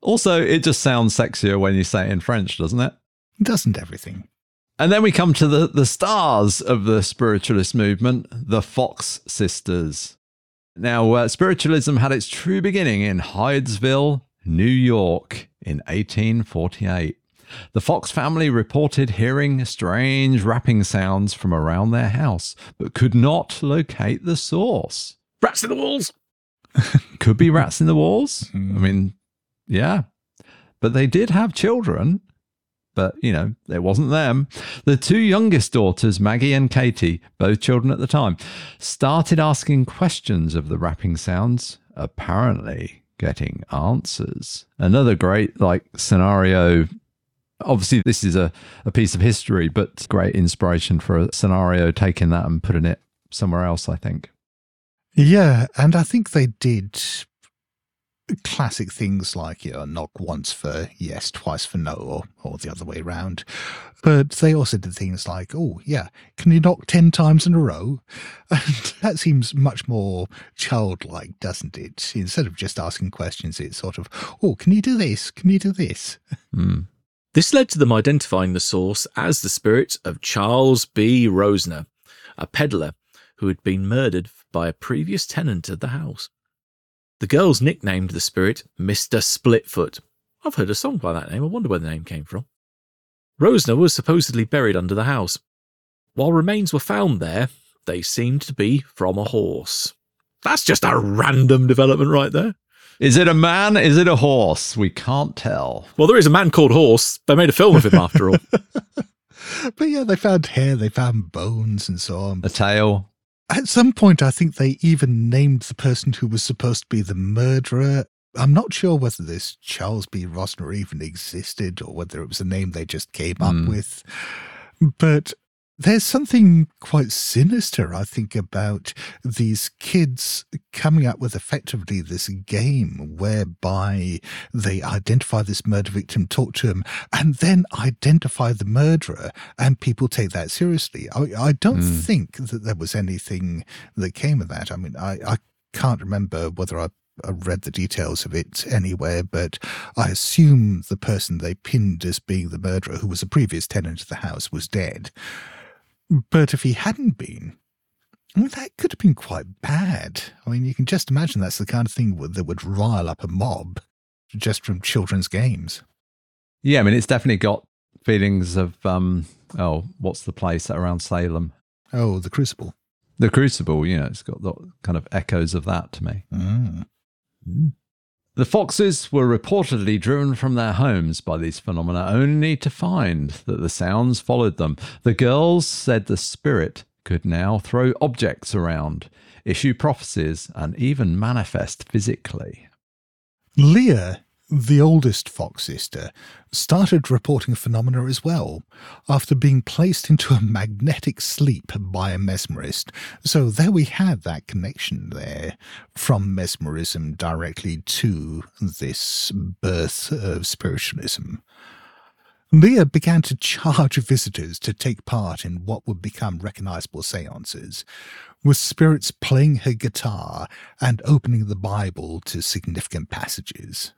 Also, it just sounds sexier when you say it in French, doesn't it? Doesn't everything. And then we come to the stars of the spiritualist movement, the Fox Sisters. Now, spiritualism had its true beginning in Hydesville, New York, in 1848. The Fox family reported hearing strange rapping sounds from around their house, but could not locate the source. Rats in the walls! Could be rats in the walls. I mean, yeah. But they did have children. But, you know, it wasn't them. The two youngest daughters, Maggie and Katie, both children at the time, started asking questions of the rapping sounds, apparently getting answers. Another great, like, scenario. Obviously, this is a piece of history, but great inspiration for a scenario, taking that and putting it somewhere else, I think. Yeah, and I think they did classic things like, you know, knock once for yes, twice for no, or the other way around. But they also did things like, oh, yeah, can you knock 10 times in a row? And that seems much more childlike, doesn't it? Instead of just asking questions, it's sort of, oh, can you do this? Can you do this? Mm. This led to them identifying the source as the spirit of Charles B. Rosner, a peddler who had been murdered by a previous tenant of the house. The girls nicknamed the spirit Mr. Splitfoot. I've heard a song by that name. I wonder where the name came from. Rosner was supposedly buried under the house. While remains were found there, they seemed to be from a horse. That's just a random development right there. Is it a man? Is it a horse? We can't tell. Well, there is a man called Horse. They made a film of him after all. But yeah, they found hair, they found bones and so on. A tail. At some point, I think they even named the person who was supposed to be the murderer. I'm not sure whether this Charles B. Rosner even existed or whether it was a name they just came up with. But there's something quite sinister, I think, about these kids coming up with effectively this game whereby they identify this murder victim, talk to him, and then identify the murderer, and people take that seriously. I don't think that there was anything that came of that. I mean, I can't remember whether I read the details of it anywhere, but I assume the person they pinned as being the murderer, who was a previous tenant of the house, was dead. But if he hadn't been, well, that could have been quite bad. I mean, you can just imagine that's the kind of thing that would rile up a mob just from children's games. Yeah, I mean, it's definitely got feelings of, what's the place around Salem? Oh, the Crucible. The Crucible, you know, it's got the kind of echoes of that to me. Mm. The Foxes were reportedly driven from their homes by these phenomena, only to find that the sounds followed them. The girls said the spirit could now throw objects around, issue prophecies, and even manifest physically. Leah, the oldest Fox sister, started reporting phenomena as well, after being placed into a magnetic sleep by a mesmerist. So there we had that connection there, from mesmerism directly to this birth of spiritualism. Leah began to charge visitors to take part in what would become recognizable seances, with spirits playing her guitar and opening the Bible to significant passages.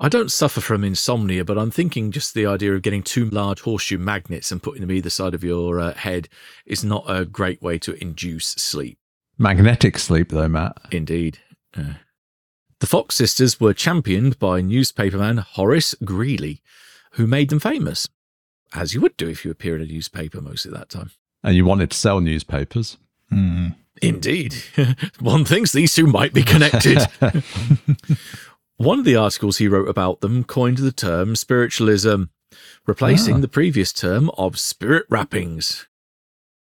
I don't suffer from insomnia, but I'm thinking just the idea of getting two large horseshoe magnets and putting them either side of your head is not a great way to induce sleep. Magnetic sleep, though, Matt. Indeed. The Fox sisters were championed by newspaperman Horace Greeley, who made them famous, as you would do if you appear in a newspaper most of that time. And you wanted to sell newspapers. Mm. Indeed. One thinks these two might be connected. One of the articles he wrote about them coined the term spiritualism, replacing the previous term of spirit rappings.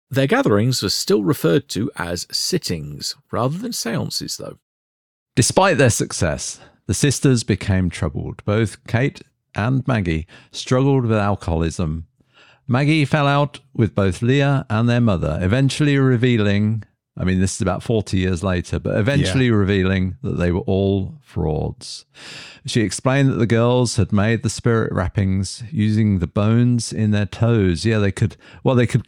Their gatherings were still referred to as sittings, rather than seances, though. Despite their success, the sisters became troubled. Both Kate and Maggie struggled with alcoholism. Maggie fell out with both Leah and their mother, eventually revealing... I mean, this is about 40 years later, but eventually revealing that they were all frauds. She explained that the girls had made the spirit wrappings using the bones in their toes. Yeah, they could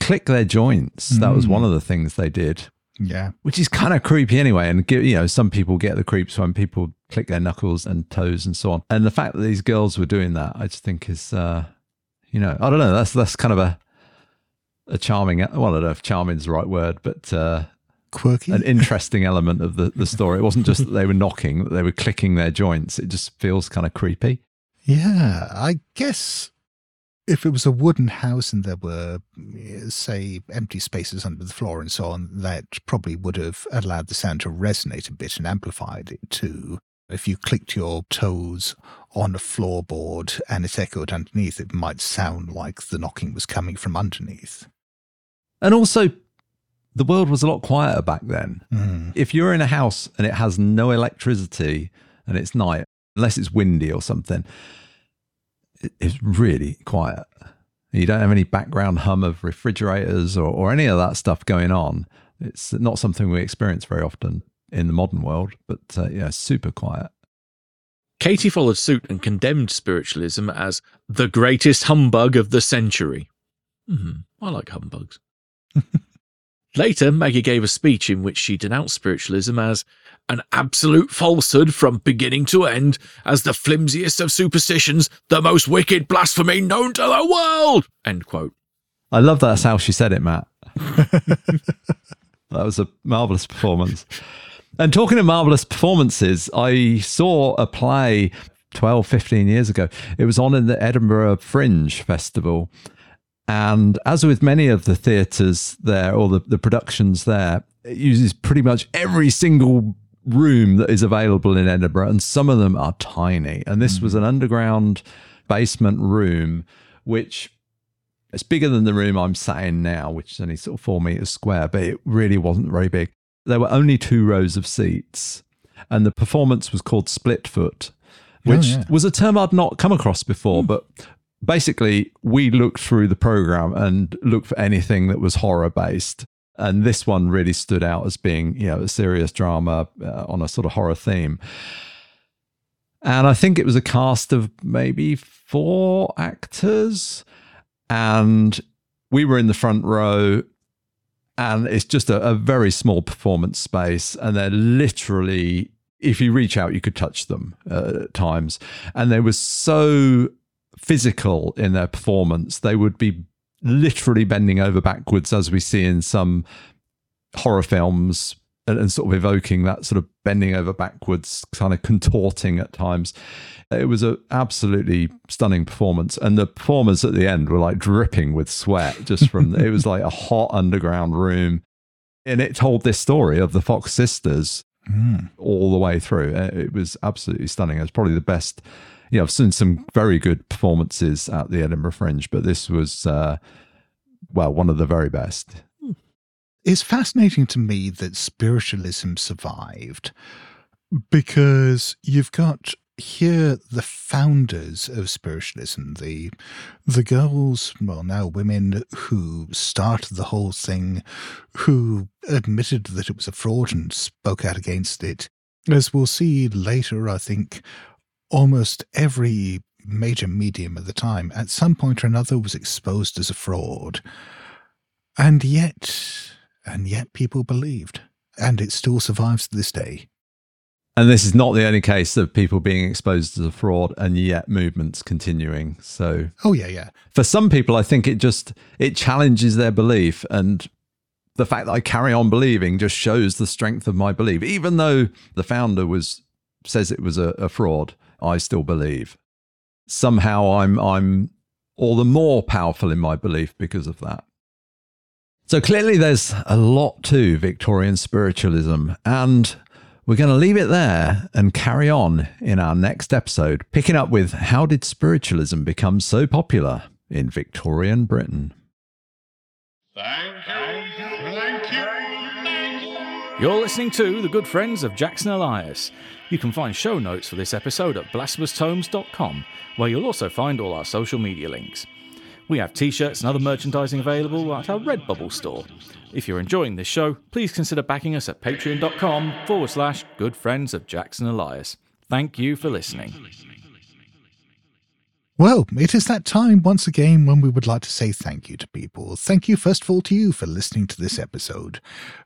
click their joints. That was one of the things they did. Yeah. Which is kind of creepy anyway. And, you know, some people get the creeps when people click their knuckles and toes and so on. And the fact that these girls were doing that, I just think is, you know, I don't know. That's kind of a charming, well, I don't know if charming is the right word, but... quirky, an interesting element of the story. It wasn't just that they were knocking, that they were clicking their joints. It just feels kind of creepy. Yeah, I guess if it was a wooden house and there were, say, empty spaces under the floor and so on, that probably would have allowed the sound to resonate a bit and amplified it too. If you clicked your toes on a floorboard and it echoed underneath, it might sound like the knocking was coming from underneath. And also, the world was a lot quieter back then. Mm. If you're in a house and it has no electricity and it's night, unless it's windy or something, it's really quiet. You don't have any background hum of refrigerators or any of that stuff going on. It's not something we experience very often in the modern world, but yeah, super quiet. Katie followed suit and condemned spiritualism as the greatest humbug of the century. I like humbugs. Later, Maggie gave a speech in which she denounced spiritualism as an absolute falsehood from beginning to end, as the flimsiest of superstitions, the most wicked blasphemy known to the world, end quote. I love that's how she said it, Matt. That was a marvellous performance. And talking of marvellous performances, I saw a play 12, 15 years ago. It was on in the Edinburgh Fringe Festival. And as with many of the theatres there, or the productions there, it uses pretty much every single room that is available in Edinburgh. And some of them are tiny. And this was an underground basement room, which is bigger than the room I'm sat in now, which is only sort of 4 meters square, but it really wasn't very big. There were only 2 rows of seats. And the performance was called Splitfoot, which was a term I'd not come across before, but basically, we looked through the program and looked for anything that was horror-based. And this one really stood out as being, you know, a serious drama on a sort of horror theme. And I think it was a cast of maybe 4 actors. And we were in the front row. And it's just a very small performance space. And they're literally, if you reach out, you could touch them at times. And they were so physical in their performance. They would be literally bending over backwards, as we see in some horror films, and sort of evoking that sort of bending over backwards, kind of contorting at times. It was an absolutely stunning performance. And the performers at the end were like dripping with sweat just from it was like a hot underground room. And it told this story of the Fox Sisters all the way through. It was absolutely stunning. It was probably the best. Yeah, I've seen some very good performances at the Edinburgh Fringe, but this was, one of the very best. It's fascinating to me that spiritualism survived, because you've got here the founders of spiritualism, the girls, well, now women, who started the whole thing, who admitted that it was a fraud and spoke out against it. As we'll see later, I think, almost every major medium at the time, at some point or another, was exposed as a fraud. And yet people believed. And it still survives to this day. And this is not the only case of people being exposed as a fraud and yet movements continuing. So, for some people, I think it challenges their belief. And the fact that I carry on believing just shows the strength of my belief. Even though the founder says it was a fraud, I still believe. Somehow I'm all the more powerful in my belief because of that. So clearly there's a lot to Victorian spiritualism, and we're going to leave it there and carry on in our next episode, picking up with how did spiritualism become so popular in Victorian Britain? You're listening to The Good Friends of Jackson Elias. You can find show notes for this episode at blasphemoustomes.com, where you'll also find all our social media links. We have t-shirts and other merchandising available at our Redbubble store. If you're enjoying this show, please consider backing us at patreon.com/Good Friends of Jackson Elias. Thank you for listening. Well, it is that time once again when we would like to say thank you to people. Thank you, first of all, to you for listening to this episode.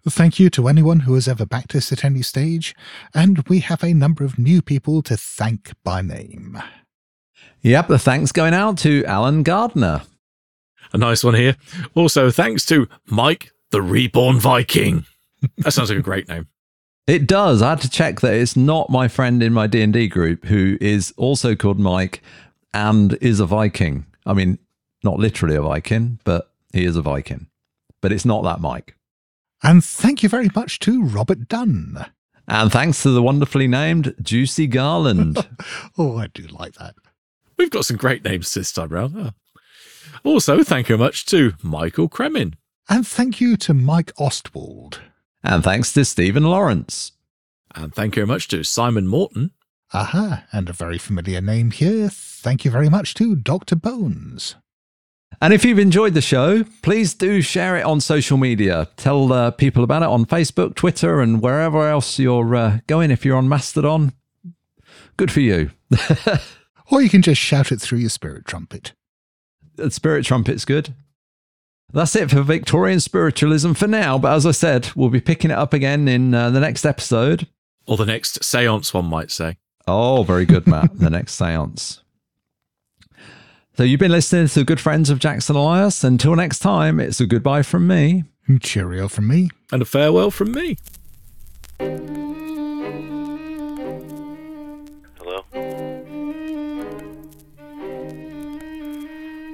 Thank you to anyone who has ever backed us at any stage. And we have a number of new people to thank by name. Yep, the thanks going out to Alan Gardner. A nice one here. Also, thanks to Mike, the Reborn Viking. That sounds like a great name. It does. I had to check that it's not my friend in my D&D group who is also called Mike and is a Viking. I mean, not literally a Viking, but he is a Viking. But it's not that Mike. And thank you very much to Robert Dunn. And thanks to the wonderfully named Juicy Garland. Oh, I do like that. We've got some great names this time round. Huh? Also, thank you much to Michael Kremin. And thank you to Mike Ostwald. And thanks to Stephen Lawrence. And thank you very much to Simon Morton. Aha, and a very familiar name here. Thank you very much to Dr. Bones. And if you've enjoyed the show, please do share it on social media. Tell people about it on Facebook, Twitter, and wherever else you're going. If you're on Mastodon, good for you. Or you can just shout it through your spirit trumpet. The spirit trumpet's good. That's it for Victorian Spiritualism for now, but as I said, we'll be picking it up again in the next episode. Or the next seance, one might say. Oh, very good, Matt. The next seance. So you've been listening to Good Friends of Jackson Elias. Until next time, it's a goodbye from me. And cheerio from me. And a farewell from me. Hello?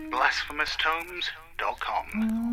BlasphemouSTomes.com